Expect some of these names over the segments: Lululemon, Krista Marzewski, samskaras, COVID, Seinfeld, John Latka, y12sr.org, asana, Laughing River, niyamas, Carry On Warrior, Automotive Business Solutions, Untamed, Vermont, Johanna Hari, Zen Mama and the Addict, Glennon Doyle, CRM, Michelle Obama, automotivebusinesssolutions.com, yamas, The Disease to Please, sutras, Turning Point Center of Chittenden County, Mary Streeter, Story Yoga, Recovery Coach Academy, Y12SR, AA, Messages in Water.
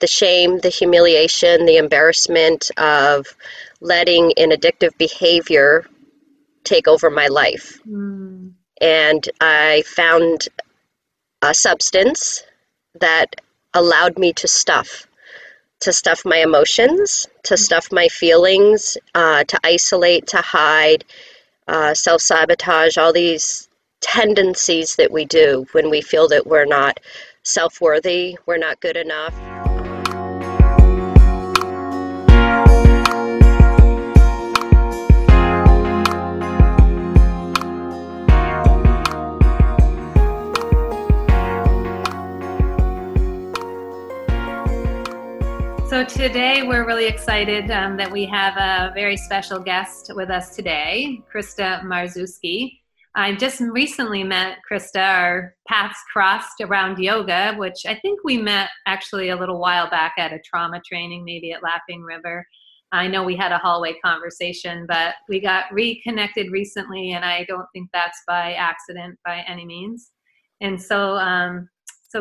the shame, the humiliation, the embarrassment of letting an addictive behavior take over my life. Mm. And I found a substance that allowed me to stuff my emotions, to stuff my feelings, to isolate, to hide, self-sabotage, all these tendencies that we do when we feel that we're not self-worthy, we're not good enough. So today we're really excited that we have a very special guest with us today, Krista Marzewski. I just recently met Krista. Our paths crossed around yoga, which I think we met actually a little while back at a trauma training, maybe at Laughing River. I know we had a hallway conversation, but we got reconnected recently, and I don't think that's by accident by any means. And so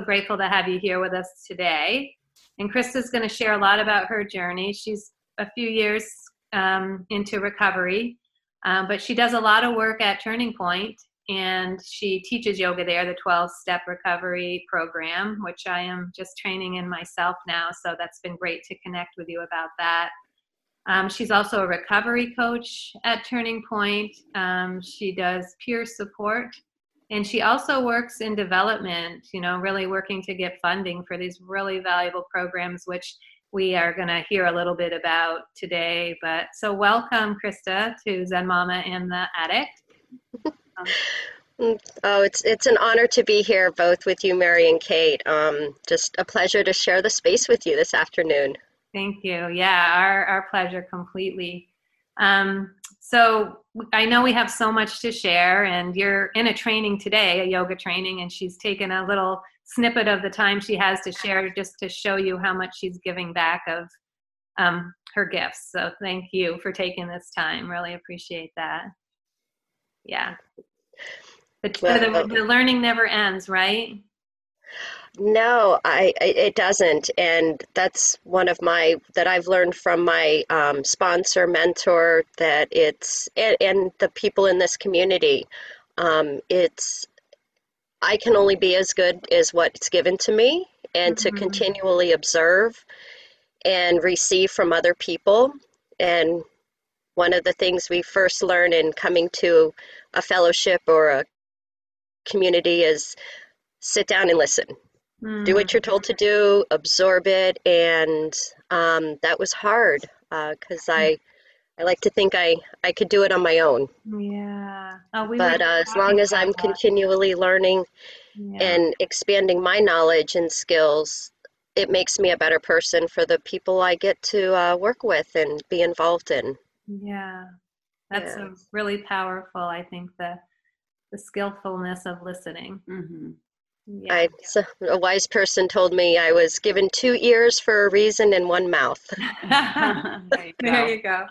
grateful to have you here with us today. And Krista's going to share a lot about her journey. She's a few years into recovery, but she does a lot of work at Turning Point, and she teaches yoga there, the 12-step recovery program, which I am just training in myself now, so that's been great to connect with you about that. She's also a recovery coach at Turning Point. She does peer support. And she also works in development, you know, really working to get funding for these really valuable programs, which we are going to hear a little bit about today. But so welcome, Krista, to Zen Mama and the Addict. Oh, it's an honor to be here both with you, Mary and Kate. Just a pleasure to share the space with you this afternoon. Thank you. Yeah, our pleasure completely. So I know we have so much to share, and you're in a training today, a yoga training, and she's taken a little snippet of the time she has to share just to show you how much she's giving back of her gifts. So thank you for taking this time. Really appreciate that. Yeah. The learning never ends, right? No, it doesn't. And that's one of that I've learned from my sponsor, mentor, that and the people in this community, I can only be as good as what's given to me, and mm-hmm. to continually observe and receive from other people. And one of the things we first learn in coming to a fellowship or a community is sit down and listen. Do what you're told to do, absorb it, and that was hard because I like to think I could do it on my own. Yeah. But as long as I'm continually learning and expanding my knowledge and skills, it makes me a better person for the people I get to work with and be involved in. Yeah, that's really powerful. I think the skillfulness of listening. Mm-hmm. Yeah. A wise person told me I was given 2 ears for a reason and 1 mouth. There you go.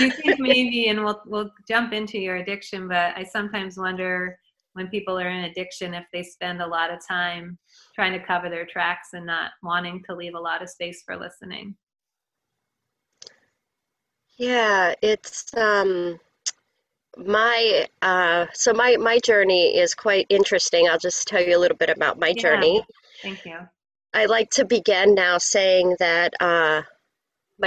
You think maybe, and we'll jump into your addiction, but I sometimes wonder when people are in addiction if they spend a lot of time trying to cover their tracks and not wanting to leave a lot of space for listening. Yeah, it's my journey is quite interesting. I'll just tell you a little bit about my journey. Thank you. I like to begin now saying that my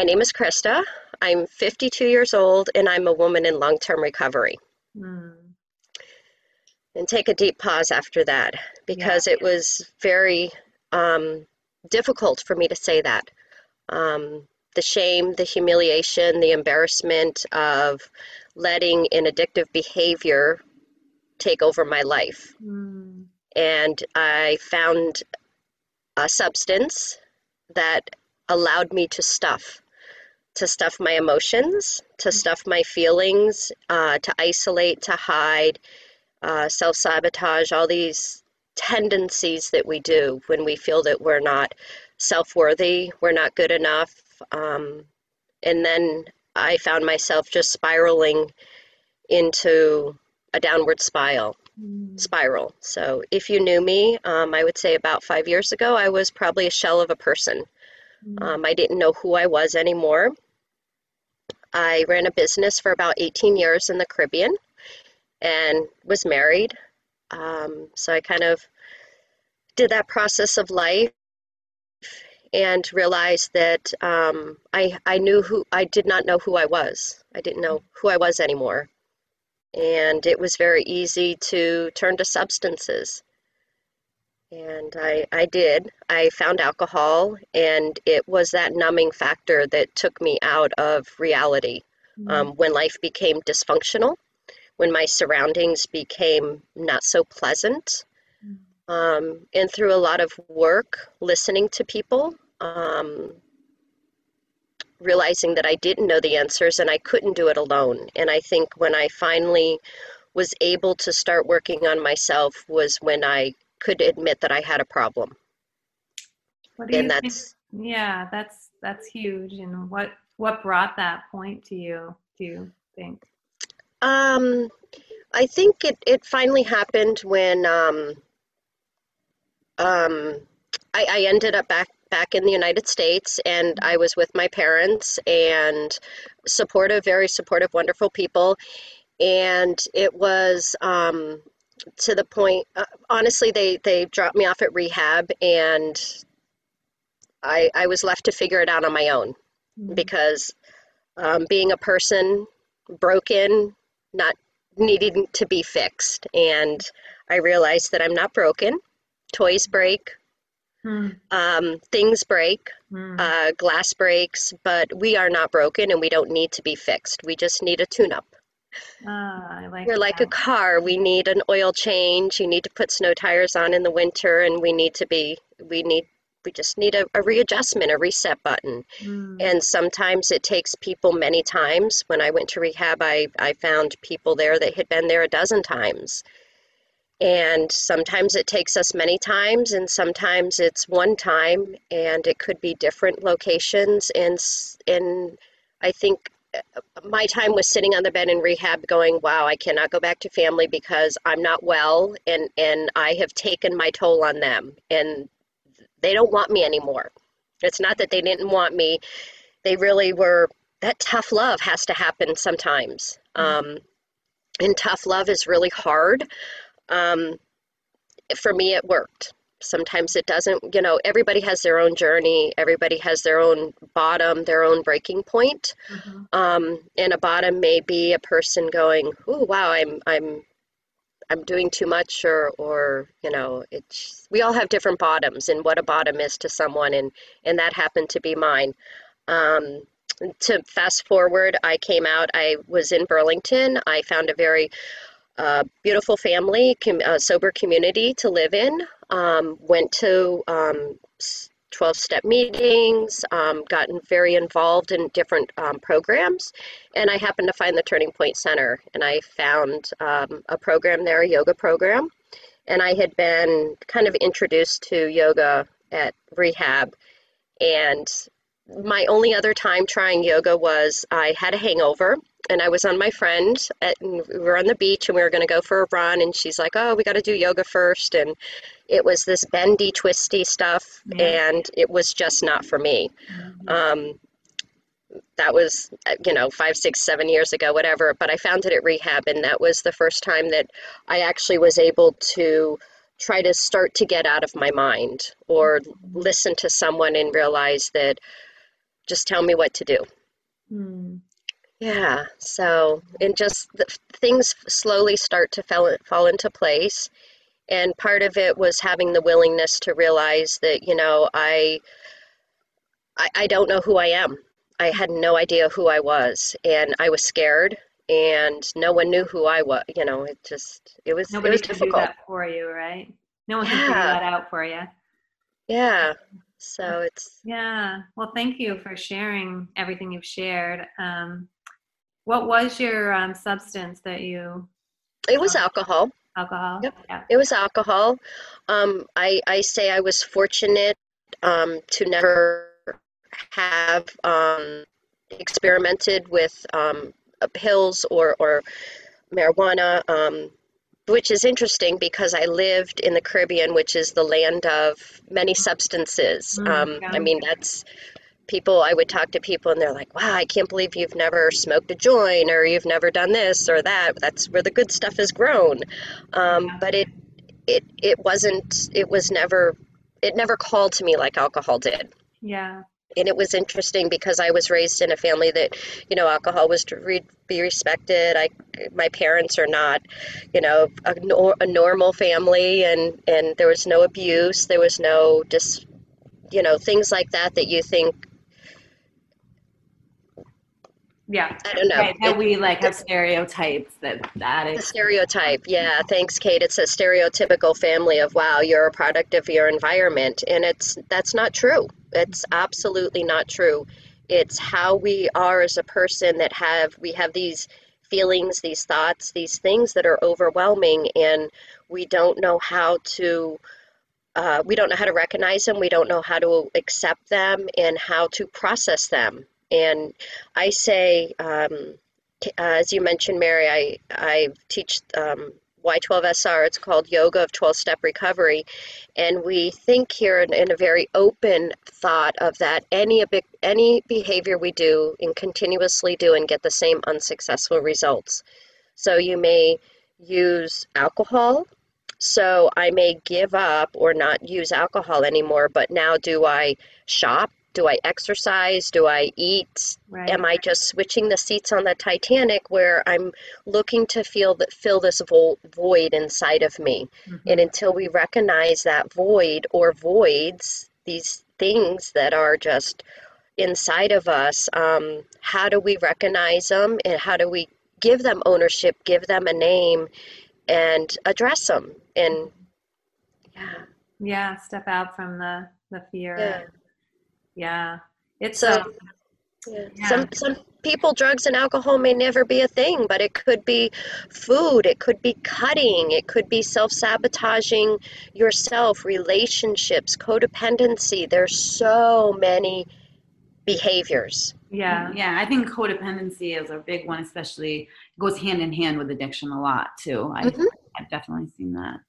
name is Krista. I'm 52 years old, and I'm a woman in long-term recovery. Mm. And take a deep pause after that, because it was very difficult for me to say that. The shame, the humiliation, the embarrassment of letting an addictive behavior take over my life. Mm. And I found a substance that allowed me to stuff my emotions, to stuff my feelings, to isolate, to hide, self-sabotage, all these tendencies that we do when we feel that we're not self-worthy, we're not good enough. And then I found myself just spiraling into a downward spiral. So if you knew me, I would say about 5 years ago, I was probably a shell of a person. I didn't know who I was anymore. I ran a business for about 18 years in the Caribbean and was married. So I kind of did that process of life and realized that I did not know who I was. I didn't know who I was anymore. And it was very easy to turn to substances. And I did. I found alcohol, and it was that numbing factor that took me out of reality. When life became dysfunctional, when my surroundings became not so pleasant, and through a lot of work, listening to people, realizing that I didn't know the answers and I couldn't do it alone. And I think when I finally was able to start working on myself was when I could admit that I had a problem. That's huge. And what brought that point to you, do you think? I think it finally happened when I ended up back in the United States, and I was with my parents and supportive, very supportive, wonderful people. And it was to the point, honestly, they dropped me off at rehab, and I was left to figure it out on my own, because being a person broken, not needing to be fixed. And I realized that I'm not broken. Toys break. Things break, glass breaks, but we are not broken and we don't need to be fixed. We just need a tune-up. We're like a car. We need an oil change. You need to put snow tires on in the winter, and we just need a readjustment, a reset button. And sometimes it takes people many times. When I went to rehab, I found people there that had been there a dozen times. And sometimes it takes us many times, and sometimes it's one time, and it could be different locations. And I think my time was sitting on the bed in rehab going, wow, I cannot go back to family because I'm not well, and I have taken my toll on them, and they don't want me anymore. It's not that they didn't want me. They really were, that tough love has to happen sometimes. And tough love is really hard. For me, it worked. Sometimes it doesn't, everybody has their own journey. Everybody has their own bottom, their own breaking point. And a bottom may be a person going, oh, wow, I'm doing too much, or it's, we all have different bottoms and what a bottom is to someone. And that happened to be mine. To fast forward, I came out, I was in Burlington. I found a very, beautiful family, sober community to live in. Went to 12-step meetings, gotten very involved in different programs, and I happened to find the Turning Point Center, and I found a program there, a yoga program, and I had been kind of introduced to yoga at rehab, and my only other time trying yoga was I had a hangover. And I was on my friend, and we were on the beach, and we were going to go for a run. And she's like, oh, we got to do yoga first. And it was this bendy, twisty stuff, and it was just not for me. That was, 5, 6, 7 years ago, whatever. But I found it at rehab, and that was the first time that I actually was able to try to start to get out of my mind or listen to someone and realize that just tell me what to do. Yeah. So, and just things slowly start to fall into place. And part of it was having the willingness to realize that, I don't know who I am. I had no idea who I was, and I was scared, and no one knew who I was, it was difficult. Nobody can do that for you, right? No one can figure that out for you. Yeah. So it's, Well, thank you for sharing everything you've shared. What was your substance that you... It was alcohol. Alcohol? Yep. Yeah. It was alcohol. I say I was fortunate to never have experimented with pills or marijuana, which is interesting because I lived in the Caribbean, which is the land of many substances. I mean, that's... people, I would talk to people and they're like, wow, I can't believe you've never smoked a joint or you've never done this or that. That's where the good stuff is grown. But it never called to me like alcohol did. Yeah. And it was interesting because I was raised in a family that, you know, alcohol was to be respected. My parents are not, you know, a normal family, and there was no abuse. There was no just, you know, things like that you think. Yeah. I don't know. Right, that we like have stereotypes that is. The stereotype. Yeah. Thanks, Kate. It's a stereotypical family of, wow, you're a product of your environment. And that's not true. It's absolutely not true. It's how we are as a person that we have these feelings, these thoughts, these things that are overwhelming, and we don't know how to recognize them. We don't know how to accept them and how to process them. And I say, as you mentioned, Mary, I teach Y12SR. It's called Yoga of 12-Step Recovery. And we think here in a very open thought of that any behavior we do and continuously do and get the same unsuccessful results. So you may use alcohol. So I may give up or not use alcohol anymore, but now do I shop? Do I exercise? Do I eat? Right. Am I just switching the seats on the Titanic where I'm looking to fill this void inside of me? Mm-hmm. And until we recognize that void or voids, these things that are just inside of us, how do we recognize them and how do we give them ownership, give them a name, and address them? And yeah, step out from the fear. Yeah. Yeah, it's some people, drugs and alcohol may never be a thing, but it could be food, it could be cutting, it could be self-sabotaging yourself, relationships, codependency. There's so many behaviors. Yeah. I think codependency is a big one, especially it goes hand in hand with addiction a lot too. I've definitely seen that.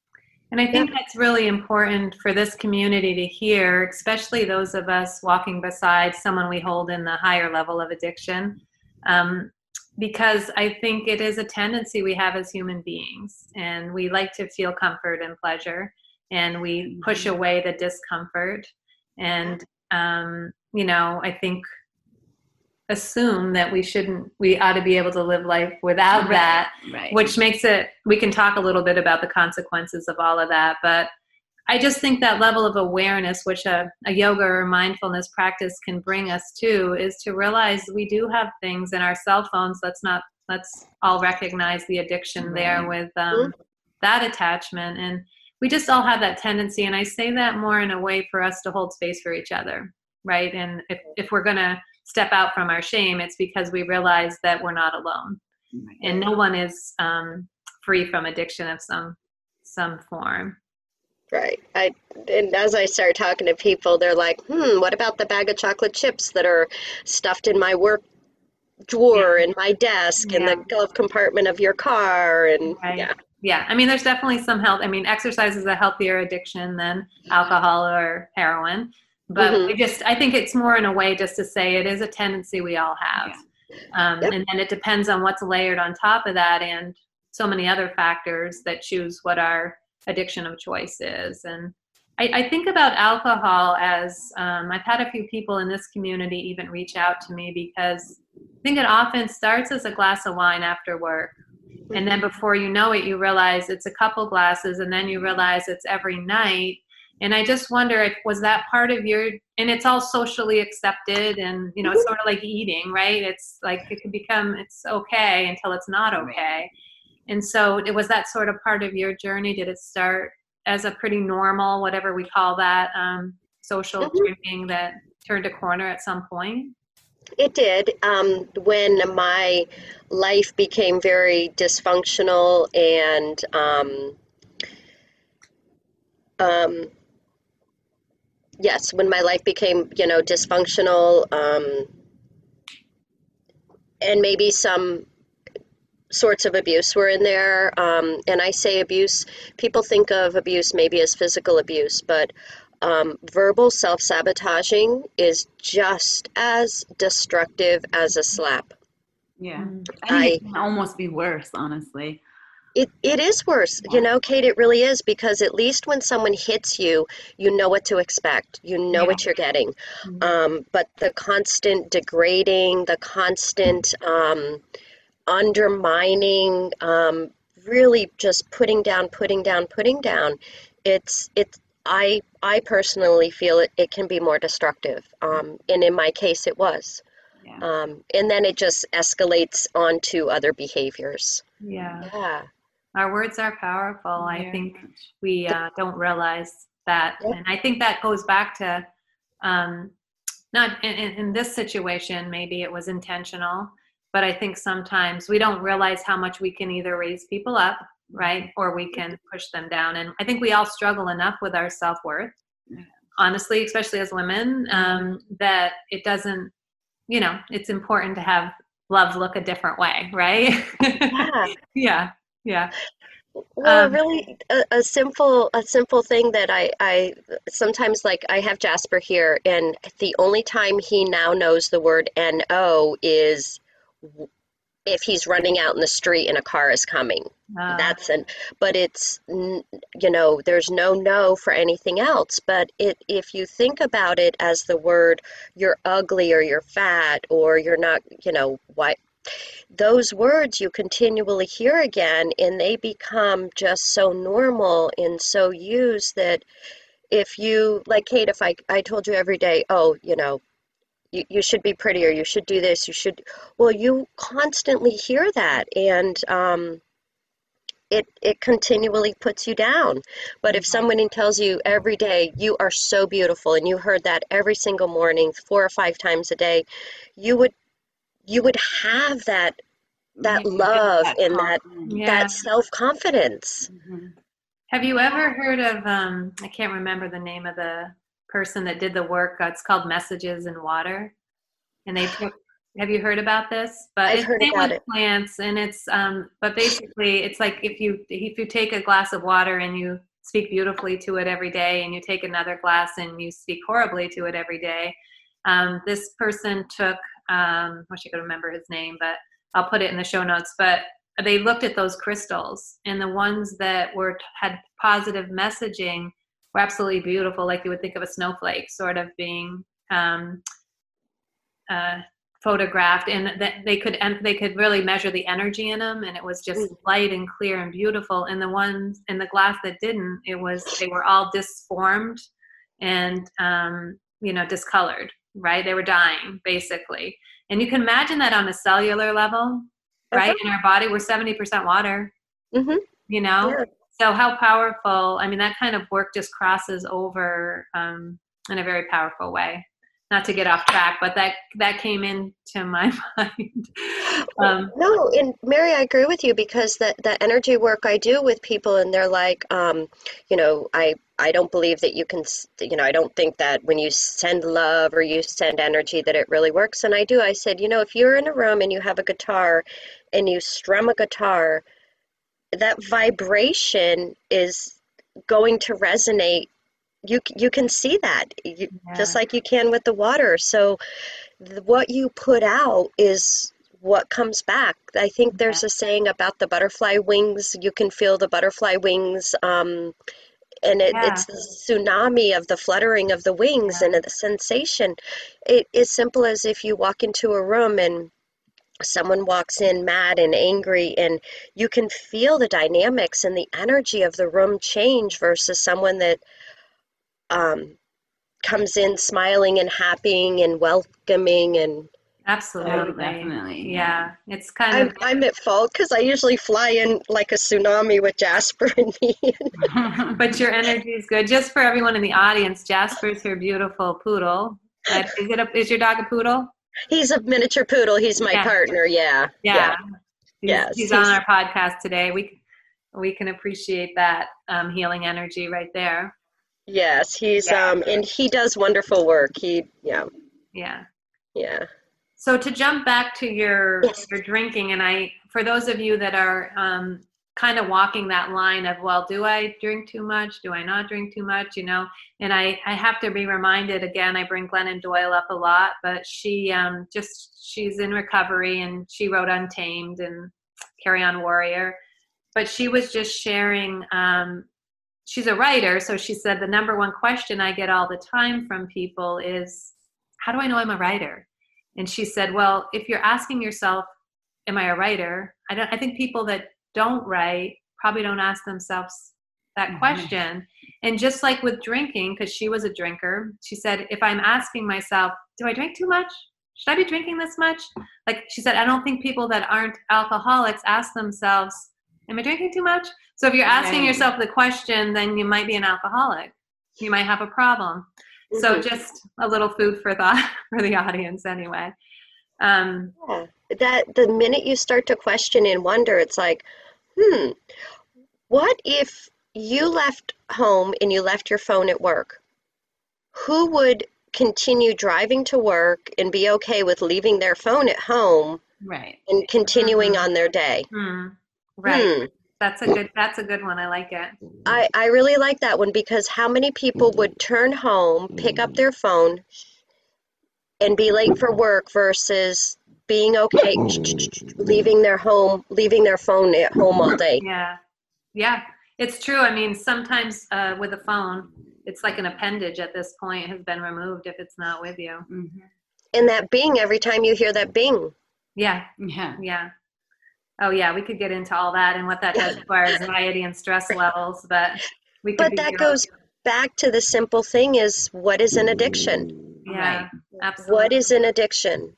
And I think that's really important for this community to hear, especially those of us walking beside someone we hold in the higher level of addiction, because I think it is a tendency we have as human beings, and we like to feel comfort and pleasure, and we push away the discomfort, and you know, I think assume that we ought to be able to live life without that, right. Which makes it, we can talk a little bit about the consequences of all of that, but I just think that level of awareness, which a yoga or mindfulness practice can bring us to, is to realize we do have things in our cell phones. Let's all recognize the addiction there with that attachment, and we just all have that tendency, and I say that more in a way for us to hold space for each other, right? And if we're going to step out from our shame, it's because we realize that we're not alone, and no one is free from addiction of some form. Right. And as I start talking to people, they're like, what about the bag of chocolate chips that are stuffed in my work drawer and my desk and the glove compartment of your car? And Yeah. I mean, there's definitely some health. I mean, exercise is a healthier addiction than alcohol or heroin. But I think it's more in a way just to say it is a tendency we all have. Yeah. And then it depends on what's layered on top of that and so many other factors that choose what our addiction of choice is. And I think about alcohol as I've had a few people in this community even reach out to me, because I think it often starts as a glass of wine after work. And then before you know it, you realize it's a couple glasses, and then you realize it's every night. And I just wonder if was that part of your, and it's all socially accepted, and, you know, it's sort of like eating, right? It's like it can become, it's okay until it's not okay. And so it was that sort of part of your journey. Did it start as a pretty normal, whatever we call that, social drinking that turned a corner at some point? It did. When my life became very dysfunctional and, when my life became, you know, dysfunctional, and maybe some sorts of abuse were in there. And I say abuse, people think of abuse maybe as physical abuse, but verbal self-sabotaging is just as destructive as a slap. Yeah. I think it can almost be worse, honestly. It is worse. Yeah. You know, Kate, it really is, because at least when someone hits you, you know what to expect. You know what you're getting. Mm-hmm. But the constant degrading, the constant undermining, really just putting down, I personally feel it can be more destructive. And in my case, it was. Yeah. And then it just escalates onto other behaviors. Yeah. Yeah. Our words are powerful. Yeah. I think we don't realize that. Yeah. And I think that goes back to, not in this situation, maybe it was intentional, but I think sometimes we don't realize how much we can either raise people up, right? Or we can push them down. And I think we all struggle enough with our self-worth, honestly, especially as women, that it doesn't, you know, it's important to have love look a different way, right? Yeah. Yeah. Yeah. Well, really a simple thing that I sometimes, like, I have Jasper here, and the only time he now knows the word NO is if he's running out in the street and a car is coming. But it's, you know, there's no for anything else. But if you think about it as the word, you're ugly or you're fat or you're not, you know, why, those words you continually hear again, and they become just so normal and so used that if you, like Kate, if I told you every day, oh, you know, you should be prettier, you should do this, you should, well, you constantly hear that, and it continually puts you down. But if someone tells you every day, you are so beautiful, and you heard that every single morning 4 or 5 times a day, you would have that love and that self-confidence. Mm-hmm. Have you ever heard of, I can't remember the name of the person that did the work, it's called Messages in Water, and they took, have you heard about this? But I've heard about it. Plants, and it's but basically it's like if you take a glass of water and you speak beautifully to it every day, and you take another glass and you speak horribly to it every day, this person took, I wish I could remember his name, but I'll put it in the show notes, but they looked at those crystals, and the ones that had positive messaging were absolutely beautiful, like you would think of a snowflake sort of being photographed, and that they could really measure the energy in them, and it was just light and clear and beautiful. And the ones in the glass that didn't, they were all disformed and discolored, right? They were dying, basically. And you can imagine that on a cellular level, right? Okay. In our body, we're 70% water. Mm-hmm. You know. Yeah. So how powerful, I mean, that kind of work just crosses over in a very powerful way. Not to get off track, but that came into my mind. No, and Mary, I agree with you, because the energy work I do with people, and they're like, I don't believe that you can, I don't think that when you send love or you send energy that it really works. And I said, if you're in a room and you have a guitar and you strum a guitar, that vibration is going to resonate. You can see that just like you can with the water. So what you put out is what comes back. I think there's a saying about the butterfly wings. You can feel the butterfly wings. And it's the tsunami of the fluttering of the wings and the sensation. It is simple as if you walk into a room and someone walks in mad and angry, and you can feel the dynamics and the energy of the room change versus someone that comes in smiling and happy and welcoming and absolutely. Definitely. Yeah. It's kind of, I'm at fault because I usually fly in like a tsunami with Jasper and me. But your energy is good. Just for everyone in the audience, Jasper's her beautiful poodle. Is your dog a poodle? He's a miniature poodle. He's my partner. Yeah. Yeah. He's on our podcast today. We can appreciate that healing energy right there. Yes. He's, and he does wonderful work. Yeah. So to jump back to your drinking, and for those of you that are kind of walking that line of, well, do I drink too much? Do I not drink too much? You know, and I have to be reminded again, I bring Glennon Doyle up a lot, but she she's in recovery and she wrote Untamed and Carry On Warrior, but she was just sharing, she's a writer. So she said, the number one question I get all the time from people is, how do I know I'm a writer? And she said, well, if you're asking yourself, am I a writer? I think people that don't write probably don't ask themselves that mm-hmm. question. And just like with drinking, because she was a drinker, she said, if I'm asking myself, do I drink too much? Should I be drinking this much? Like she said, I don't think people that aren't alcoholics ask themselves, am I drinking too much? So if you're asking right. yourself the question, then you might be an alcoholic. You might have a problem. Mm-hmm. So just a little food for thought for the audience anyway. Yeah. That the minute you start to question and wonder, it's like, what if you left home and you left your phone at work? Who would continue driving to work and be okay with leaving their phone at home right. and continuing mm-hmm. on their day? Mm-hmm. Right. That's a good one. I like it. I really like that one, because how many people would turn home, pick up their phone, and be late for work versus being okay leaving their phone at home all day? Yeah. Yeah. It's true. I mean, sometimes with a phone, it's like an appendage at this point, has been removed if it's not with you. Mm-hmm. And that bing, every time you hear that bing. Yeah. Yeah. Yeah. Oh yeah, we could get into all that and what that does to our anxiety and stress levels, but we could. But that goes back to the simple thing is, what is an addiction? Yeah, right. Absolutely. What is an addiction?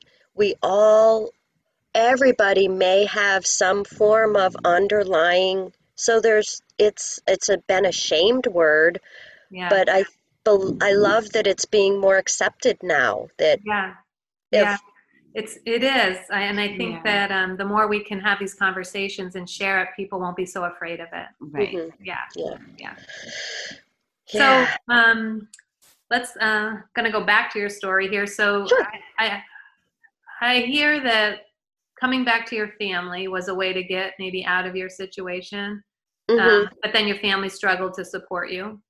Everybody may have some form of underlying. So it's been a shamed word, yeah. But I love that it's being more accepted now. That yeah, yeah. It is. And I think that the more we can have these conversations and share it, people won't be so afraid of it. Right. Mm-hmm. Yeah. So let's going to go back to your story here. So sure. I hear that coming back to your family was a way to get maybe out of your situation. Mm-hmm. But then your family struggled to support you.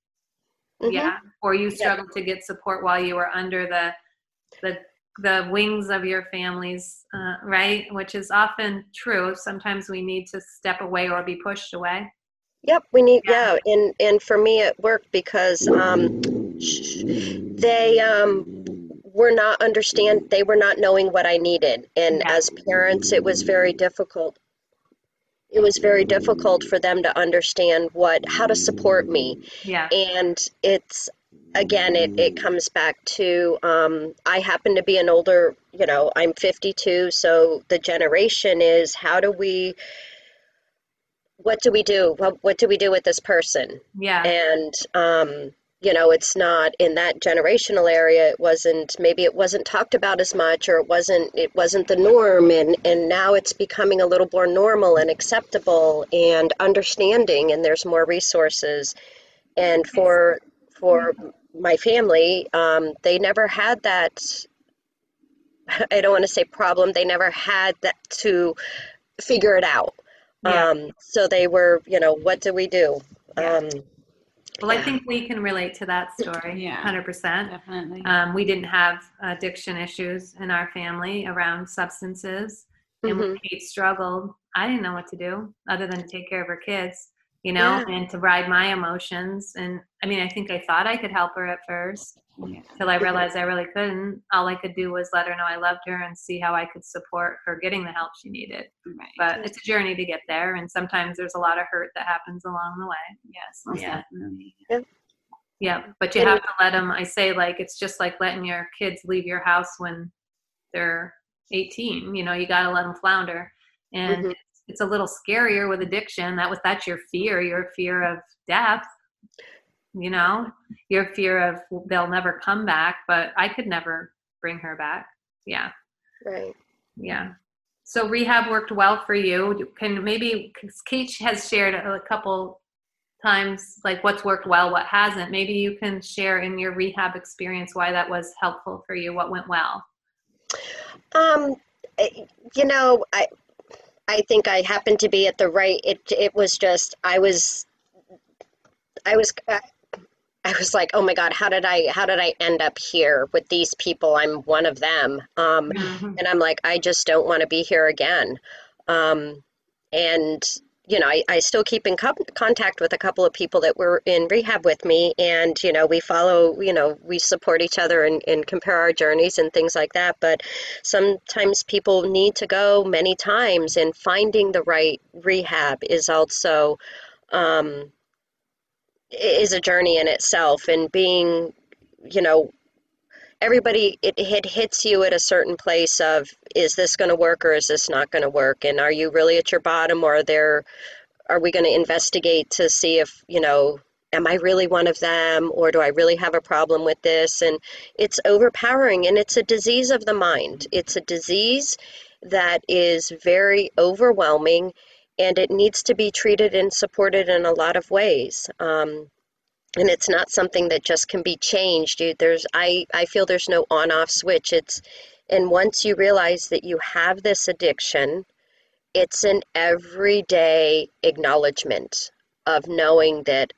Mm-hmm. Yeah. Or you struggled to get support while you were under the wings of your families, right? Which is often true. Sometimes we need to step away or be pushed away. Yep, we need, And for me it worked because they they were not knowing what I needed. And as parents, it was very difficult. It was very difficult for them to understand how to support me. Yeah. And again, it comes back to, I happen to be an older, I'm 52. So the generation is, what do we do? What do we do with this person? Yeah. And, it's not in that generational area. It wasn't talked about as much, or it wasn't the norm. And now it's becoming a little more normal and acceptable and understanding, and there's more resources. And for my family, they never had that, I don't want to say problem, they never had that to figure it out. Yeah. So they were, what do we do? Yeah. I think we can relate to that story, 100%. Definitely. We didn't have addiction issues in our family around substances. Mm-hmm. And when Kate struggled, I didn't know what to do other than take care of her kids. And to ride my emotions. And I think I thought I could help her at first till I realized I really couldn't. All I could do was let her know I loved her and see how I could support her getting the help she needed. Right. But it's a journey to get there. And sometimes there's a lot of hurt that happens along the way. Yes. Yeah. Definitely. Yeah. But you have to let them, I say, like, it's just like letting your kids leave your house when they're 18, you got to let them flounder. And mm-hmm. It's a little scarier with addiction. That's your fear of death, your fear of they'll never come back, but I could never bring her back. Yeah. Right. Yeah. So rehab worked well for you. Kate has shared a couple times, like what's worked well, what hasn't. Maybe you can share in your rehab experience why that was helpful for you, what went well. I think I happened to be at the right, it was just, I was like, oh my God, how did I end up here with these people? I'm one of them. And I'm like, I just don't want to be here again. And you know, I still keep in contact with a couple of people that were in rehab with me, and, you know, we follow, you know, we support each other and compare our journeys and things like that. But sometimes people need to go many times, and finding the right rehab is also, is a journey in itself, and being, you know, everybody, it hits you at a certain place of, is this going to work or is this not going to work? And are you really at your bottom, or are we going to investigate to see if, you know, am I really one of them, or do I really have a problem with this? And it's overpowering, and it's a disease of the mind. It's a disease that is very overwhelming, and it needs to be treated and supported in a lot of ways. And it's not something that just can be changed. I feel there's no on-off switch. And once you realize that you have this addiction, it's an everyday acknowledgement of knowing that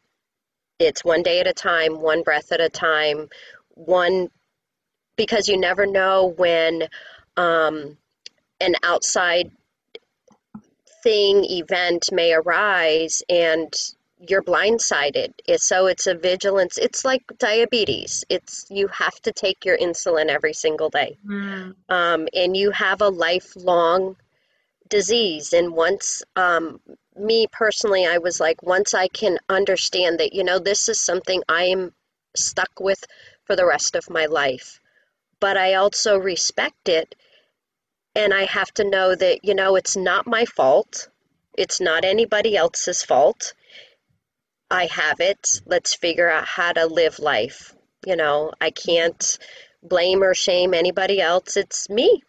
it's one day at a time, one breath at a time, because you never know when an outside thing, event may arise, and you're blindsided. So it's a vigilance. It's like diabetes. You have to take your insulin every single day. And you have a lifelong disease. And once, me personally, I was like, once I can understand that, you know, this is something I am stuck with for the rest of my life, but I also respect it. And I have to know that, you know, it's not my fault. It's not anybody else's fault. I have it. Let's figure out how to live life. You know, I can't blame or shame anybody else. It's me.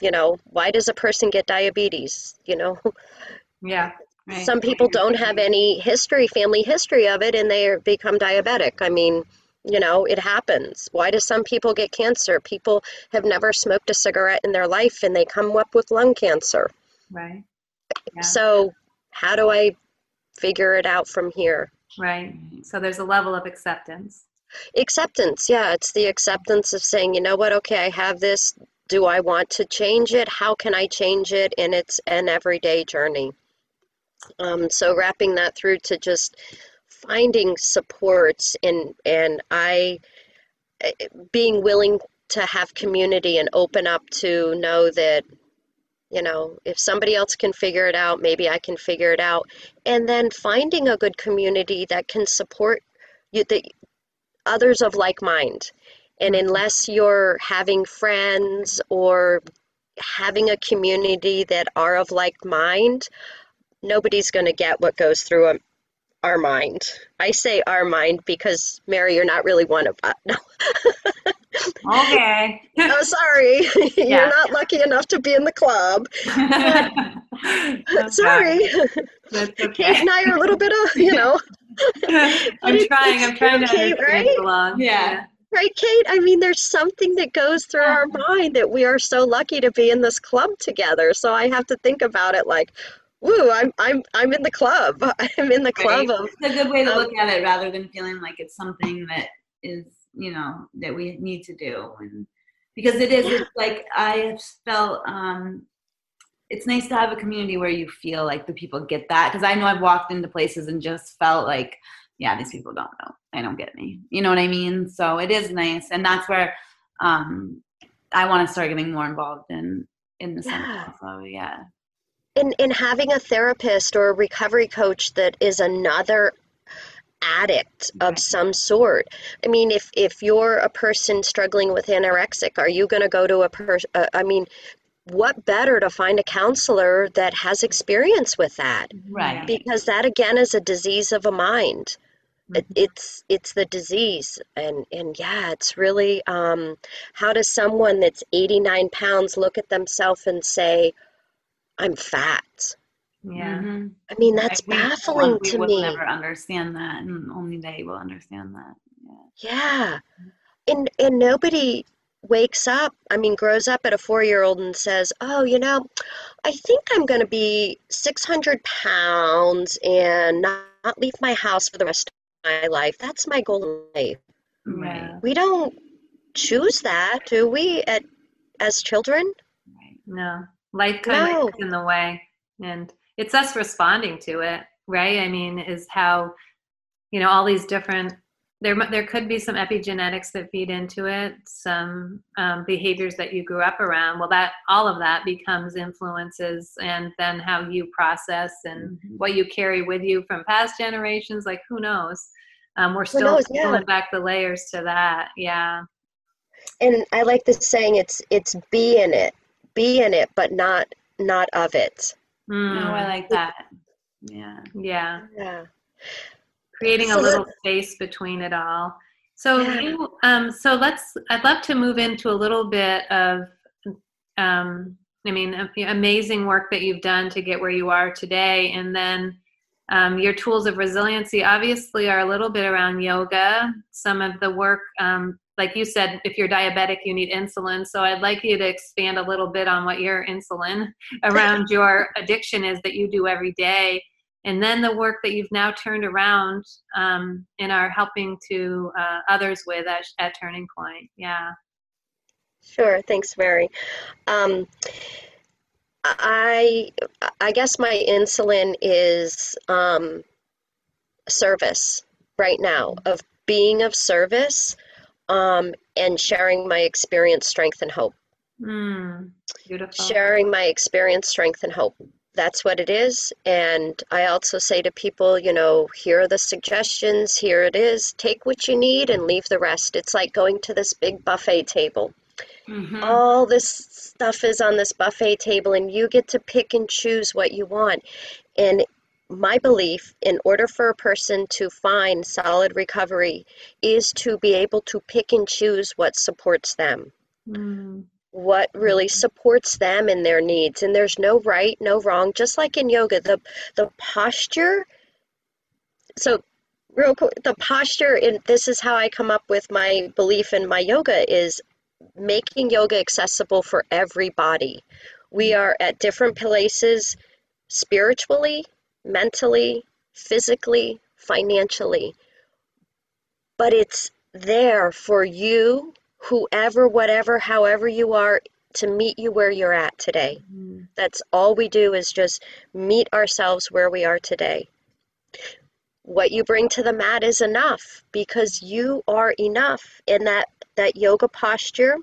You know, why does a person get diabetes? You know, yeah. Right. Some people don't have any family history of it, and they become diabetic. I mean, you know, it happens. Why do some people get cancer? People have never smoked a cigarette in their life, and they come up with lung cancer. Right. Yeah. So how do I figure it out from here? Right. So there's a level of acceptance. Acceptance. Yeah. It's the acceptance of saying, you know what? Okay, I have this. Do I want to change it? How can I change it? And it's an everyday journey. So wrapping that through to just finding supports and being willing to have community and open up to know that, you know, if somebody else can figure it out, maybe I can figure it out. And then finding a good community that can support you, that others of like mind. And unless you're having friends or having a community that are of like mind, nobody's going to get what goes through our mind. I say our mind because, Mary, you're not really one of us. No. Okay. Oh, sorry. Yeah. You're not lucky enough to be in the club. That's sorry. That's okay. Kate and I are a little bit of, you know. I'm trying to get along. Yeah. Right, Kate? I mean, there's something that goes through our mind that we are so lucky to be in this club together. So I have to think about it like, woo, I'm in the club. I'm in the club. Right. It's a good way to look at it rather than feeling like it's something that is, you know, that we need to do. And because it is, it's like I have felt, it's nice to have a community where you feel like the people get that. Because I know I've walked into places and just felt like, yeah, these people don't know. They don't get me. You know what I mean? So it is nice. And that's where I want to start getting more involved in the center. So, yeah. In having a therapist or a recovery coach that is another addict of some sort. I mean, if you're a person struggling with anorexic, are you going to go to a person? I mean, what better to find a counselor that has experience with that? Right. Because that, again, is a disease of a mind. It's the disease. And yeah, it's really, how does someone that's 89 pounds look at themselves and say, I'm fat? Yeah. Mm-hmm. I mean, that's baffling to me. We will never understand that, and only they will understand that. Yeah. And nobody wakes up, I mean, grows up at a 4-year-old and says, oh, you know, I think I'm going to be 600 pounds and not leave my house for the rest of my life. That's my goal in life. Right. We don't choose that, do we, as children? Right. No. Life kind of gets in the way. And it's us responding to it, right? I mean, is how, you know, all these different, there could be some epigenetics that feed into it, some behaviors that you grew up around. Well, that all of that becomes influences, and then how you process and what you carry with you from past generations, like who knows? We're still pulling back the layers to that. Yeah. And I like this saying, it's be in it, but not of it. No, I like that. Yeah. Yeah. Yeah. Creating a little space between it all. So, I'd love to move into a little bit of, amazing work that you've done to get where you are today. And then your tools of resiliency obviously are a little bit around yoga. Some of the work, like you said, if you're diabetic, you need insulin. So I'd like you to expand a little bit on what your insulin around your addiction is that you do every day. And then the work that you've now turned around and are helping to others with at Turning Point. Yeah. Sure. Thanks, Mary. I guess my insulin is service right now, of being of service and sharing my experience, strength, and hope. Beautiful. Sharing my experience, strength, and hope. That's what it is. And I also say to people, you know, here are the suggestions. Here it is. Take what you need and leave the rest. It's like going to this big buffet table. Mm-hmm. All this stuff is on this buffet table, and you get to pick and choose what you want. And my belief, in order for a person to find solid recovery, is to be able to pick and choose what supports them, what really supports them and their needs. And there's no right, no wrong. Just like in yoga, the posture. So real quick, the posture, and this is how I come up with my belief in my yoga, is making yoga accessible for everybody. We are at different places spiritually, mentally, physically, financially, but it's there for you, whoever, whatever, however you are, to meet you where you're at today. That's all we do, is just meet ourselves where we are today. What you bring to the mat is enough, because you are enough. And that yoga posture,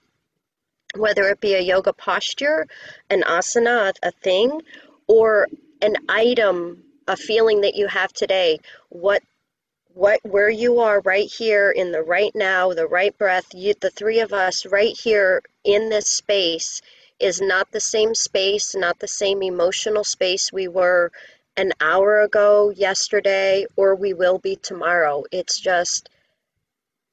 whether it be a yoga posture, an asana, a thing, or an item, a feeling that you have today, where you are right here in the right now, the right breath, the three of us right here in this space is not the same space, not the same emotional space we were an hour ago, yesterday, or we will be tomorrow. It's just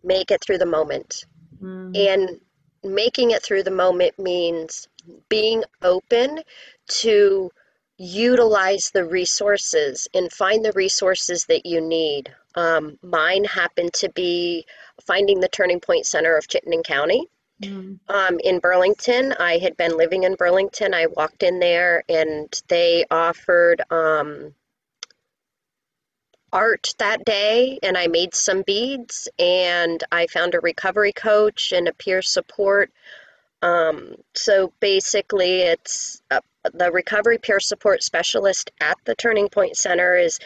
make it through the moment. And making it through the moment means being open to utilize the resources and find the resources that you need. Mine happened to be finding the Turning Point Center of Chittenden County in Burlington. I had been living in Burlington. I walked in there, and they offered art that day, and I made some beads, and I found a recovery coach and a peer support. So basically it's the recovery peer support specialist at the Turning Point Center is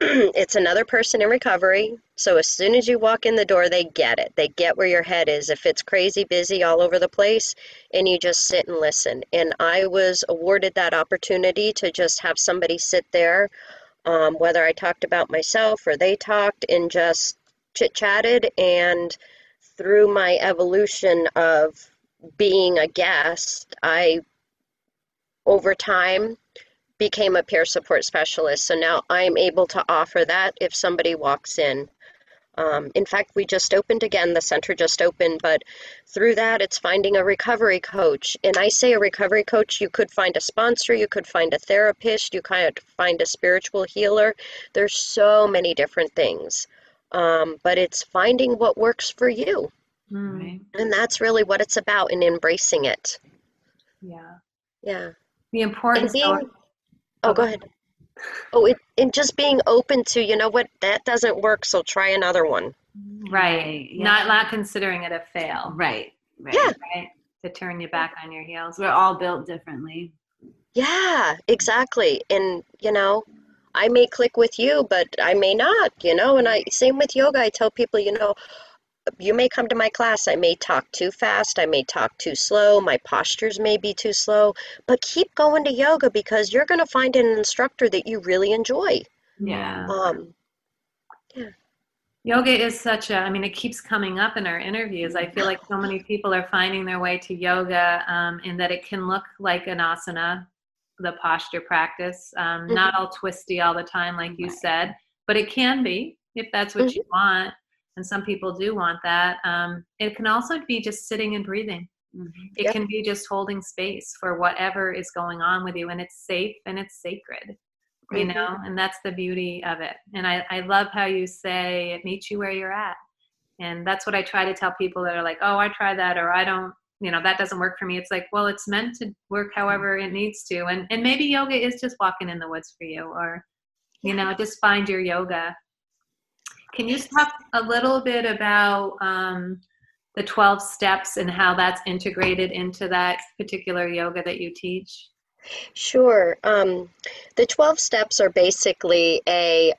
it's another person in recovery. So as soon as you walk in the door, they get it. They get where your head is. If it's crazy busy all over the place, and you just sit and listen. And I was awarded that opportunity to just have somebody sit there, whether I talked about myself or they talked, and just chit-chatted. And through my evolution of being a guest, I, over time, became a peer support specialist. So now I'm able to offer that if somebody walks in. In fact, we just opened again. The center just opened. But through that, it's finding a recovery coach. And I say a recovery coach, you could find a sponsor, you could find a therapist, you could find a spiritual healer. There's so many different things. But it's finding what works for you. Right. And that's really what it's about, in embracing it. Yeah. Yeah. The importance of... Oh, go ahead. Oh, and just being open to, you know what, that doesn't work, so try another one. Right. Yeah. Not considering it a fail. Right. Right. Yeah. Right. To turn you back on your heels. We're all built differently. Yeah, exactly. And, you know, I may click with you, but I may not, you know, and same with yoga. I tell people, you know, you may come to my class. I may talk too fast. I may talk too slow. My postures may be too slow, but keep going to yoga because you're going to find an instructor that you really enjoy. Yeah. Yeah. Yoga is such it keeps coming up in our interviews. I feel like so many people are finding their way to yoga in that it can look like an asana, the posture practice, not all twisty all the time, like you said, but it can be if that's what you want. And some people do want that. It can also be just sitting and breathing. It can be just holding space for whatever is going on with you. And it's safe and it's sacred, you know, and that's the beauty of it. And I love how you say it meets you where you're at. And that's what I try to tell people that are like, oh, I try that, or I don't, you know, that doesn't work for me. It's like, well, it's meant to work however it needs to. And maybe yoga is just walking in the woods for you, or, you know, just find your yoga. Can you talk a little bit about the 12 steps and how that's integrated into that particular yoga that you teach? Sure. The 12 steps are basically these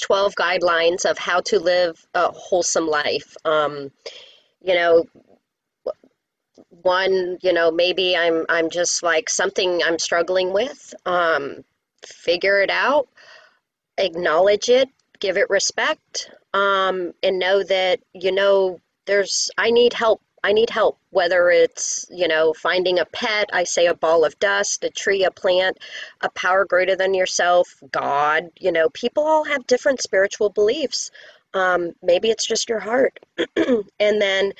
12 guidelines of how to live a wholesome life. You know, one, you know, maybe I'm just like something I'm struggling with, figure it out. Acknowledge it, give it respect, and know that, you know, I need help, whether it's, you know, finding a pet, I say a ball of dust, a tree, a plant, a power greater than yourself, God, you know, people all have different spiritual beliefs. Maybe it's just your heart. And then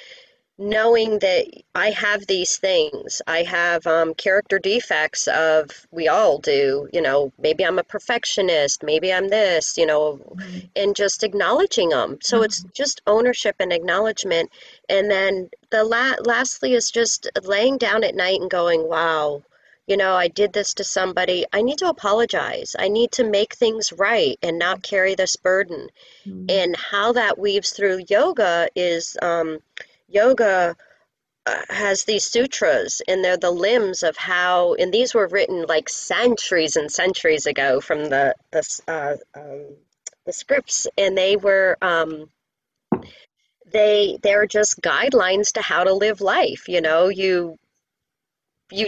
knowing that I have these things, I have character defects of, we all do, you know, maybe I'm a perfectionist, maybe I'm this, you know, and just acknowledging them. So it's just ownership and acknowledgement. And then the lastly is just laying down at night and going, wow, you know, I did this to somebody. I need to apologize. I need to make things right and not carry this burden. And how that weaves through yoga is, yoga has these sutras, and they're the limbs of how, and these were written like centuries and centuries ago from the scripts, and they were they're just guidelines to how to live life. You know, you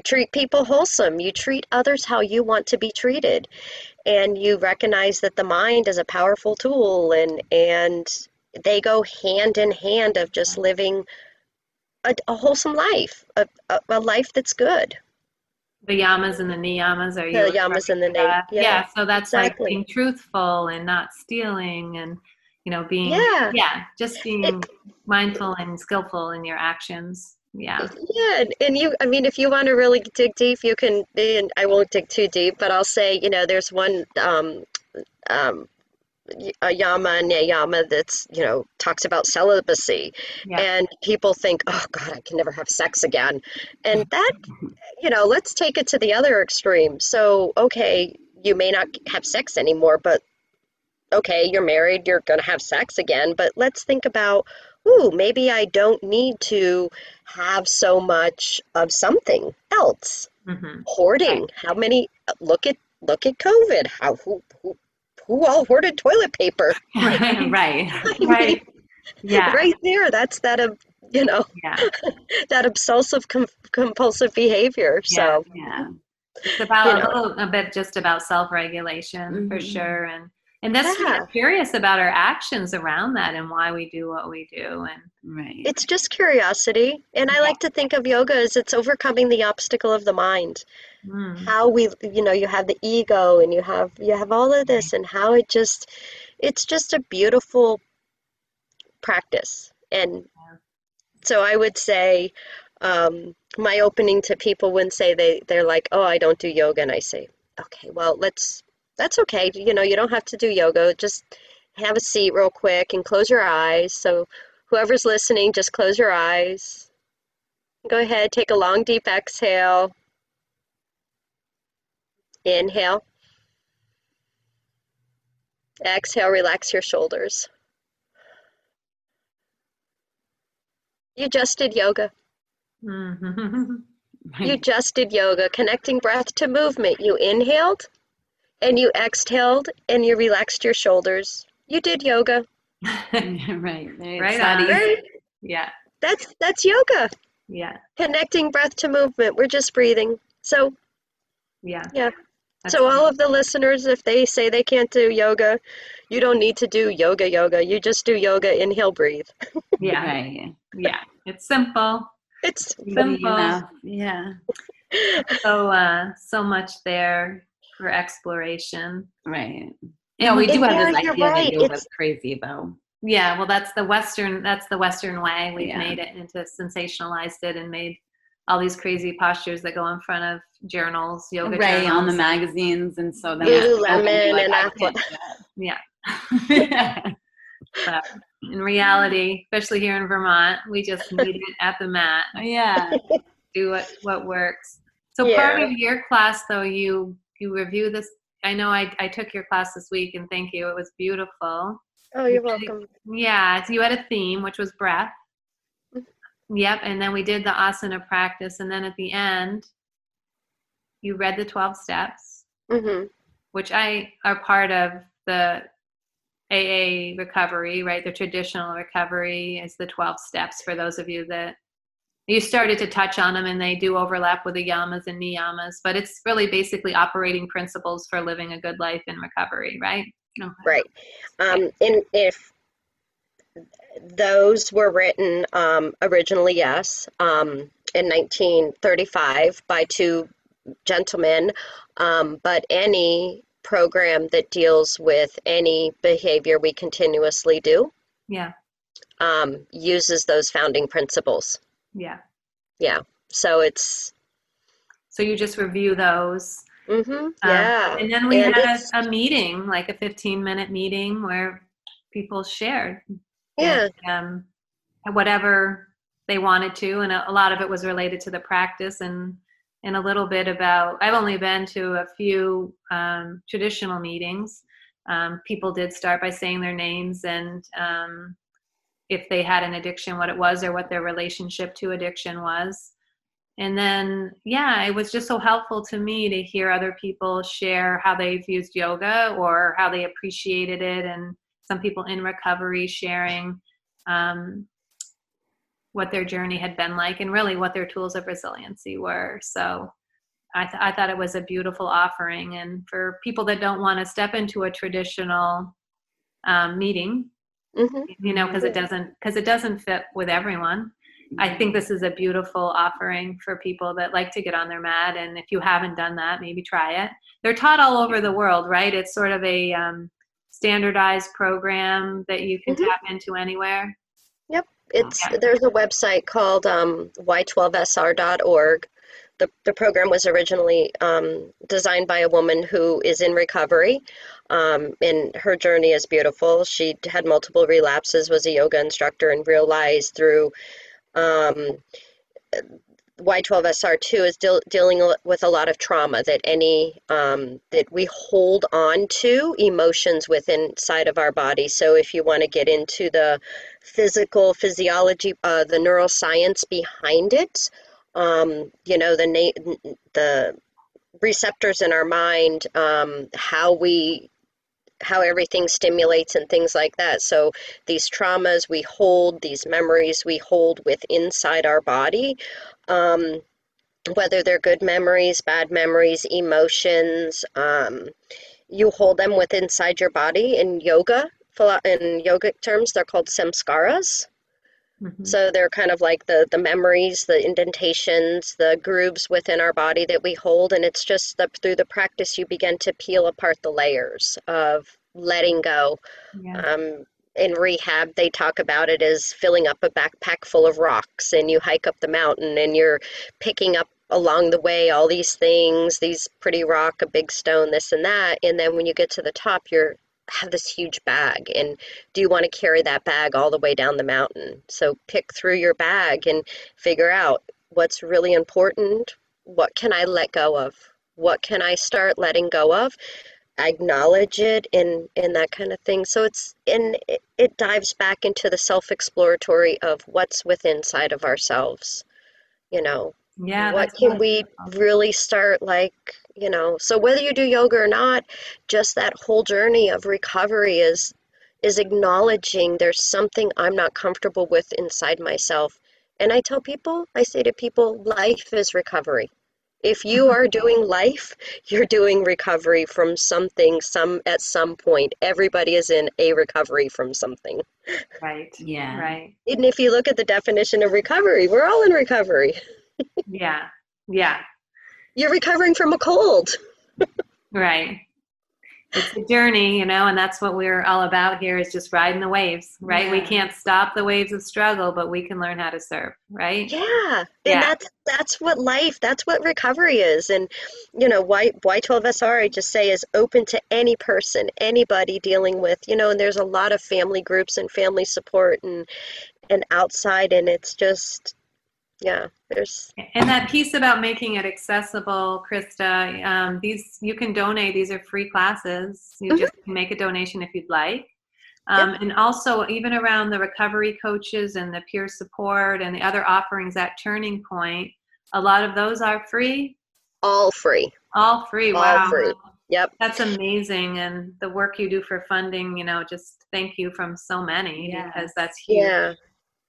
treat people wholesome, you treat others how you want to be treated, and you recognize that the mind is a powerful tool, and they go hand in hand of just living a wholesome life, a life that's good. The yamas and the niyamas are the yamas and the niyamas. Yeah, so that's exactly. Like being truthful and not stealing, and you know, being just being mindful and skillful in your actions. Yeah. Yeah. And you, I mean, if you want to really dig deep, you can, and I won't dig too deep, but I'll say, you know, there's one, a yama and niyama that's, you know, talks about celibacy, and people think, oh God, I can never have sex again. And that, you know, let's take it to the other extreme. So, okay, you may not have sex anymore, but okay, you're married, you're going to have sex again. But let's think about, ooh, maybe I don't need to have so much of something else. Hoarding. How many, look at COVID, how, who all hoarded toilet paper? Right. Yeah. Right there. That's that, you know, that obsessive compulsive behavior. So it's about a bit just about self-regulation for sure. And that's curious about our actions around that and why we do what we do. And it's just curiosity. And I like to think of yoga as it's overcoming the obstacle of the mind. How we, you know, you have the ego and you have all of this, and how it just, it's just a beautiful practice. And so I would say, my opening to people when say they're like, oh, I don't do yoga. And I say, okay, well, that's okay. You know, you don't have to do yoga. Just have a seat real quick and close your eyes. So Whoever's listening, just close your eyes. Go ahead, take a long, deep exhale. Inhale. Exhale, relax your shoulders. You just did yoga. Mm-hmm. You just did yoga, connecting breath to movement. You inhaled and you exhaled and you relaxed your shoulders. You did yoga. Right on. Right? Yeah. That's yoga. Yeah. Connecting breath to movement. We're just breathing. So yeah. So all of the listeners, if they say they can't do yoga, you don't need to do yoga. You just do yoga, inhale, breathe. Yeah. Right. Yeah. It's simple. It's simple. Yeah. So much there for exploration. Right. Yeah, we do have this idea that yoga's crazy though. Yeah, well that's the Western way. We've made it into sensationalized it and made all these crazy postures that go in front of journals, yoga journals. On the magazines, and so then Lululemon and Apple. Yeah. But in reality, especially here in Vermont, we just need it at the mat. Yeah. Do what works. So part of your class though, you review this. I know I took your class this week, and thank you. It was beautiful. Oh, you're welcome. Yeah. So you had a theme, which was breath. Yep. And then we did the asana practice. And then at the end, you read the 12 steps, mm-hmm. which are part of the AA recovery, right? The traditional recovery is the 12 steps for those of you that you started to touch on them, and they do overlap with the yamas and niyamas, but it's really basically operating principles for living a good life in recovery, right? Okay. Right. And if those were written originally, in 1935 by two gentlemen, but any program that deals with any behavior we continuously do uses those founding principles. Yeah. So it's. So you just review those. Mm-hmm. And then we had a meeting, like a 15-minute meeting where people shared. Yeah. And, whatever they wanted to. And a lot of it was related to the practice and a little bit about, I've only been to a few traditional meetings. People did start by saying their names and, if they had an addiction, what it was or what their relationship to addiction was. And then, it was just so helpful to me to hear other people share how they've used yoga or how they appreciated it. And some people in recovery sharing what their journey had been like and really what their tools of resiliency were. So I thought it was a beautiful offering. And for people that don't want to step into a traditional meeting, mm-hmm. Because it doesn't fit with everyone. I think this is a beautiful offering for people that like to get on their mat. And if you haven't done that, maybe try it. They're taught all over the world, right? It's sort of a standardized program that you can tap into anywhere. Yep. There's a website called y12sr.org. The program was originally designed by a woman who is in recovery, and her journey is beautiful. She had multiple relapses, was a yoga instructor, and realized through Y12SR2 is dealing with a lot of trauma that that we hold on to emotions within inside of our body. So if you want to get into the physiology, the neuroscience behind it, the receptors in our mind, how everything stimulates and things like that. So these traumas we hold, these memories we hold with inside our body, whether they're good memories, bad memories, emotions, you hold them with inside your body. In yogic terms, they're called samskaras. Mm-hmm. So they're kind of like the memories, the indentations, the grooves within our body that we hold. And it's just through the practice, you begin to peel apart the layers of letting go. Yeah. In rehab, they talk about it as filling up a backpack full of rocks, and you hike up the mountain and you're picking up along the way all these things, these pretty rock, a big stone, this and that. And then when you get to the top, you're have this huge bag, and do you want to carry that bag all the way down the mountain? So pick through your bag and figure out what's really important. What can I let go of? What can I start letting go of? Acknowledge it in that kind of thing. So it dives back into the self-exploratory of what's within inside of ourselves, you know. Yeah, what can we really start, like, you know, so whether you do yoga or not, just that whole journey of recovery is acknowledging there's something I'm not comfortable with inside myself. And I say to people, life is recovery. If you are doing life, you're doing recovery from something, at some point. Everybody is in a recovery from something. Right. Yeah. Right. And if you look at the definition of recovery, we're all in recovery. Yeah. Yeah. You're recovering from a cold. Right. It's a journey, you know, and that's what we're all about here, is just riding the waves, right? Yeah. We can't stop the waves of struggle, but we can learn how to surf, right? Yeah. Yeah. And that's what life, that's what recovery is. And, you know, Y12SR, I just say, is open to any person, anybody dealing with, you know, and there's a lot of family groups and family support and outside, and it's just... Yeah, there's. And that piece about making it accessible, Krista, these, you can donate. These are free classes. You just can make a donation if you'd like. Yep. And also, even around the recovery coaches and the peer support and the other offerings at Turning Point, a lot of those are free. All free. All free. Wow. All free. Yep. That's amazing. And the work you do for funding, you know, just thank you from so many, because that's huge. Yeah.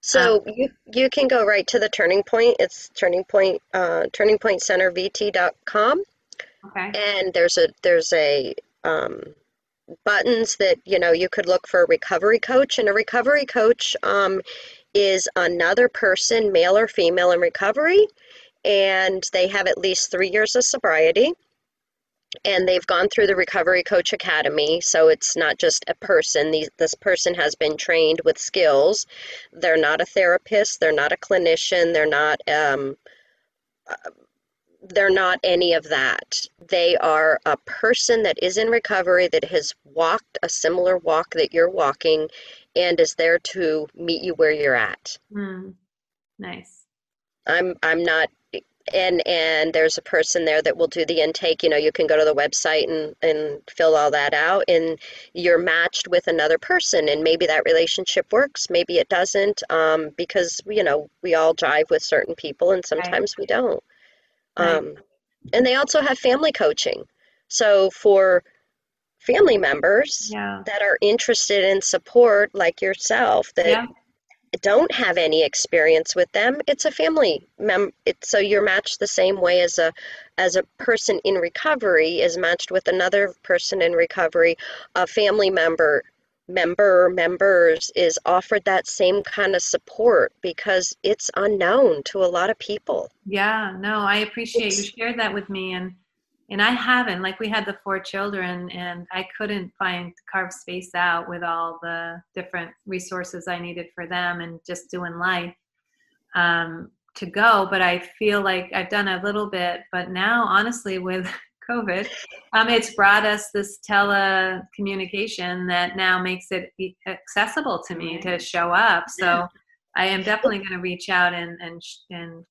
So you can go right to the Turning Point. It's turningpointcentervt.com. Okay. And there's buttons that, you know, you could look for a recovery coach, and a recovery coach is another person, male or female, in recovery, and they have at least 3 years of sobriety. And they've gone through the Recovery Coach Academy, so it's not just a person. This person has been trained with skills. They're not a therapist. They're not a clinician. They're not any of that. They are a person that is in recovery, that has walked a similar walk that you're walking, and is there to meet you where you're at. Mm. Nice. I'm not... And there's a person there that will do the intake. You know, you can go to the website and fill all that out, and you're matched with another person, and maybe that relationship works, maybe it doesn't, because, you know, we all jive with certain people, and sometimes we don't. And they also have family coaching. So for family members that are interested in support, like yourself, that... Yeah. don't have any experience with them, it's a family so you're matched the same way as a person in recovery is matched with another person in recovery. A family members is offered that same kind of support, because it's unknown to a lot of people. I appreciate you shared that with me, and I haven't, like, we had the 4 children, and I couldn't carve space out with all the different resources I needed for them and just doing life to go. But I feel like I've done a little bit, but now, honestly, with COVID, it's brought us this telecommunication that now makes it accessible to me to show up. So I am definitely going to reach out and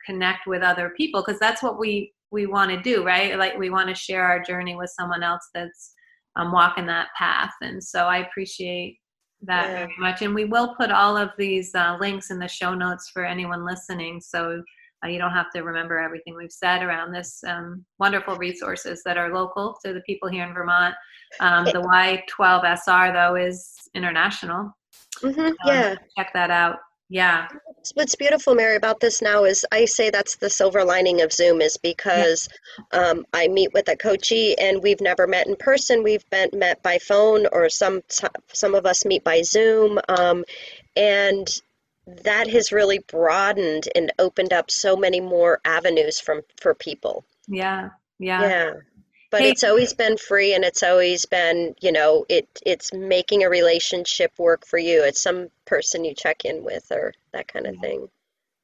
connect with other people, because that's what we want to do, right? Like, we want to share our journey with someone else that's walking that path. And so I appreciate that very much. And we will put all of these links in the show notes for anyone listening. So you don't have to remember everything we've said around this wonderful resources that are local to the people here in Vermont. The Y12SR, though, is international. Mm-hmm. So check that out. Yeah. What's beautiful, Mary, about this now is I say that's the silver lining of Zoom, is because I meet with a coachee, and we've never met in person. We've been met by phone, or some of us meet by Zoom. And that has really broadened and opened up so many more avenues for people. Yeah. Yeah. Yeah. But it's always been free, and it's always been, you know, it's making a relationship work for you. It's some person you check in with, or that kind of thing.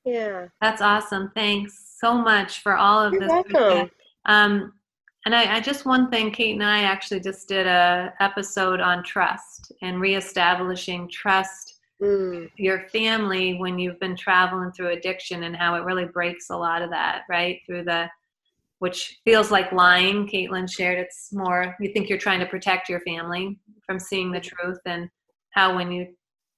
Yeah. That's awesome. Thanks so much for all of this. You're welcome. And I just one thing, Kate and I actually just did a episode on trust and reestablishing trust with your family when you've been traveling through addiction, and how it really breaks a lot of that, right? Through the, which feels like lying. Caitlin shared, it's more, you think you're trying to protect your family from seeing the truth, and how when you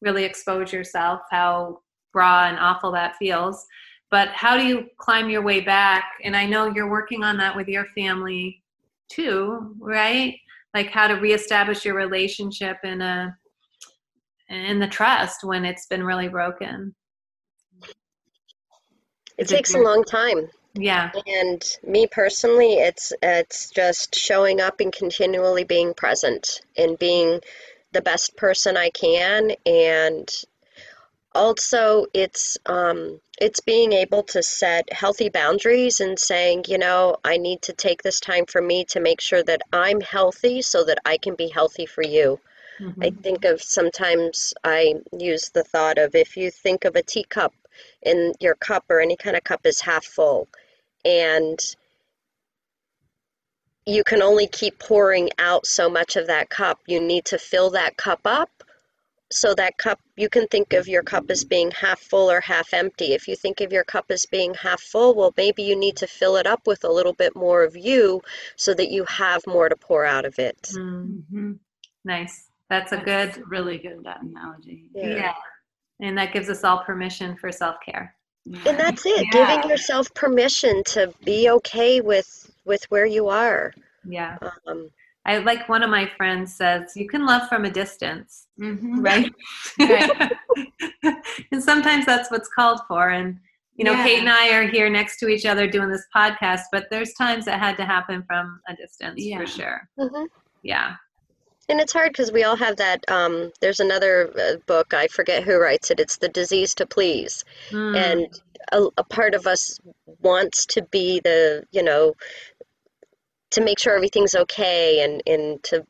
really expose yourself, how raw and awful that feels. But how do you climb your way back? And I know you're working on that with your family too, right? Like how to reestablish your relationship in the trust when it's been really broken. It takes a long time. Yeah. And me personally, it's just showing up and continually being present and being the best person I can. And also it's being able to set healthy boundaries and saying, you know, I need to take this time for me to make sure that I'm healthy so that I can be healthy for you. Mm-hmm. I think of, sometimes I use the thought of, if you think of a teacup and your cup or any kind of cup is half full, and you can only keep pouring out so much of that cup, you need to fill that cup up. So that cup, you can think of your cup as being half full or half empty. If you think of your cup as being half full, well, maybe you need to fill it up with a little bit more of you so that you have more to pour out of it. Mm-hmm. Nice. That's really good, that analogy. Yeah. And that gives us all permission for self-care. Yeah. And that's it, giving yourself permission to be okay with where you are. Yeah. I like, one of my friends says, you can love from a distance, mm-hmm. right? Right. And sometimes that's what's called for. And, you know, Kate and I are here next to each other doing this podcast, but there's times it had to happen from a distance for sure. Mm-hmm. Yeah. And it's hard because we all have that. There's another book, I forget who writes it. It's The Disease to Please. Mm. And a part of us wants to be the, you know, to make sure everything's okay, and to,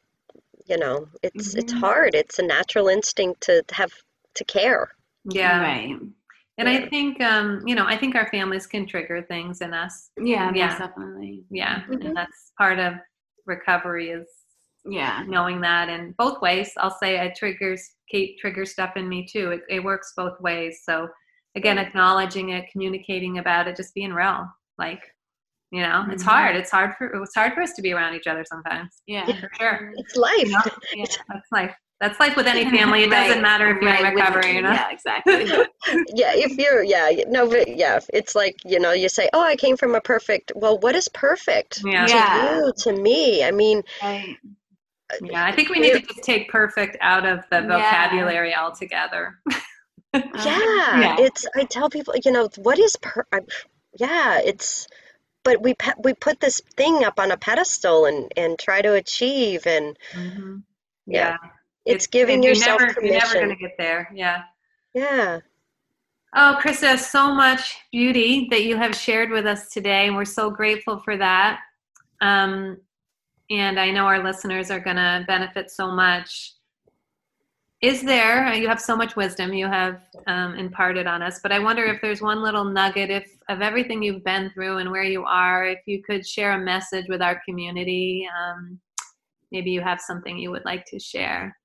you know, it's mm-hmm. it's hard. It's a natural instinct to care. Yeah. Right. And I think, you know, I think our families can trigger things in us. Yeah. Definitely. Yeah. Mm-hmm. And that's part of recovery is knowing that, and both ways. I'll say Kate triggers stuff in me too. It works both ways. So again, acknowledging it, communicating about it, just being real, like, you know, it's hard. It's hard for us to be around each other sometimes. Yeah. For sure. It's life. You know? Yeah, that's life. That's life with any family. It doesn't matter if you're in recovery, you know? Yeah, exactly. It's like, you know, you say, oh, I came from a perfect, well, what is perfect to you, to me? I mean. Right. Yeah, I think we need to just take perfect out of the vocabulary altogether. I tell people, you know, what is but we put this thing up on a pedestal and try to achieve, and mm-hmm. It's giving yourself permission. You're never going to get there. Yeah. Yeah. Oh, Krista, so much beauty that you have shared with us today, and we're so grateful for that. And I know our listeners are going to benefit so much. You have so much wisdom you have imparted on us, but I wonder if there's one little nugget of everything you've been through and where you are, if you could share a message with our community, maybe you have something you would like to share.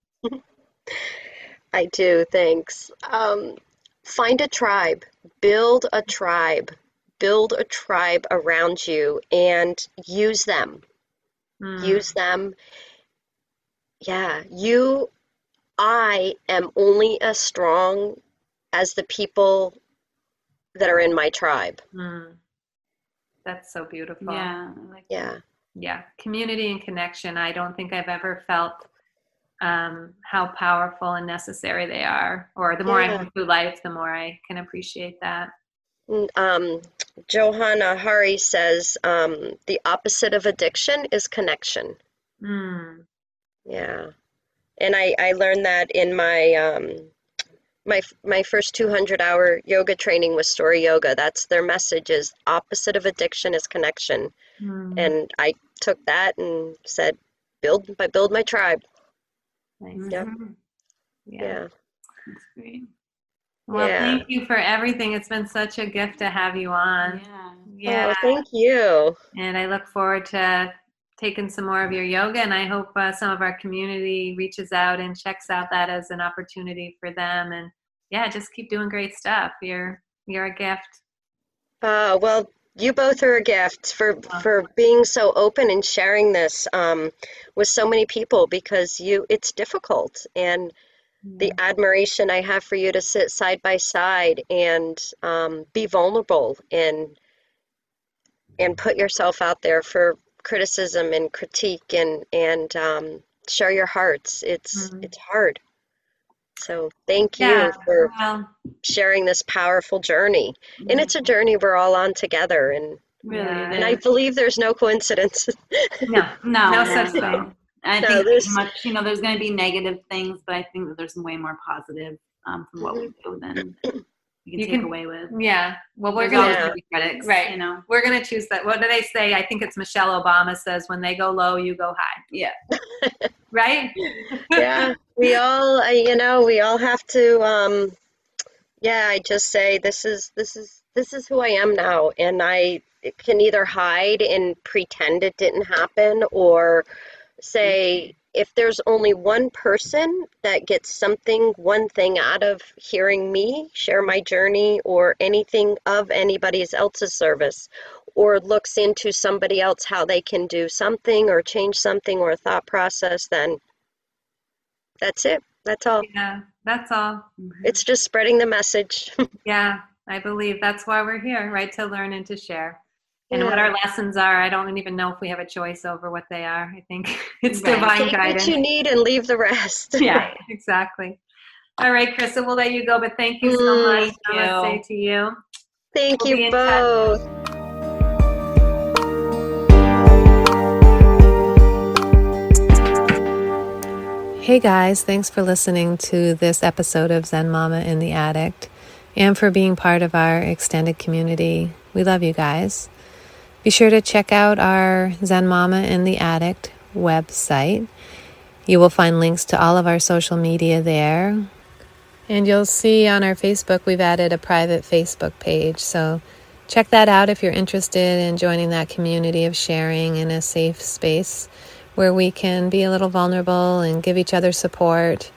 I do, thanks. Find a tribe, build a tribe around you, and use them. Mm. Use them. Yeah, I am only as strong as the people that are in my tribe. Mm. That's so beautiful. Yeah. Yeah. Community and connection. I don't think I've ever felt how powerful and necessary they are. Or the more I go through life, the more I can appreciate that. Johanna Hari says, the opposite of addiction is connection. Mm. Yeah. And I learned that in my my first 200-hour yoga training with Story Yoga. That's their message, is opposite of addiction is connection. Mm. And I took that and said, build my tribe. Nice. Yep. Yeah. That's great. Well, thank you for everything. It's been such a gift to have you on. Yeah. Oh, thank you. And I look forward to taken some more of your yoga, and I hope some of our community reaches out and checks out that as an opportunity for them. And yeah, just keep doing great stuff. You're a gift. Well, you both are a gift for being so open and sharing this with so many people, because it's difficult. And the admiration I have for you to sit side by side and be vulnerable and put yourself out there for criticism and critique and share your hearts. It's hard. So thank you for sharing this powerful journey. Mm-hmm. And it's a journey we're all on together. And really, and I believe there's no coincidence. No such thing. I think there's much, there's going to be negative things, but I think that there's way more positive from what we do than you can take away with. Yeah. Well, we're going to be critics, right? We're going to choose that. What do they say? I think it's Michelle Obama says, when they go low, you go high. Yeah. Right. Yeah. We all, we all have to, I just say, this is who I am now. And I can either hide and pretend it didn't happen, or say, if there's only one person that gets one thing out of hearing me share my journey or anything of anybody else's service, or looks into somebody else, how they can do something or change something or a thought process, then that's it. That's all. Yeah, that's all. It's just spreading the message. Yeah, I believe that's why we're here, right? To learn and to share. And what our lessons are, I don't even know if we have a choice over what they are. I think it's divine guidance. Take what you need and leave the rest. Yeah, exactly. All right, Krista, we'll let you go, but thank you so much. Namaste to you. Thank you both. Hey guys, thanks for listening to this episode of Zen Mama and the Addict, and for being part of our extended community. We love you guys. Be sure to check out our Zen Mama and the Addict website. You will find links to all of our social media there. And you'll see on our Facebook, we've added a private Facebook page. So check that out if you're interested in joining that community of sharing in a safe space where we can be a little vulnerable and give each other support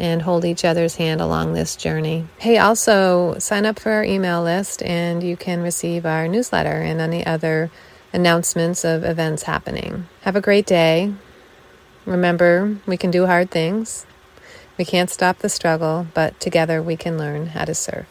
and hold each other's hand along this journey. Hey, also sign up for our email list and you can receive our newsletter and any other announcements of events happening. Have a great day. Remember, we can do hard things. We can't stop the struggle, but together we can learn how to surf.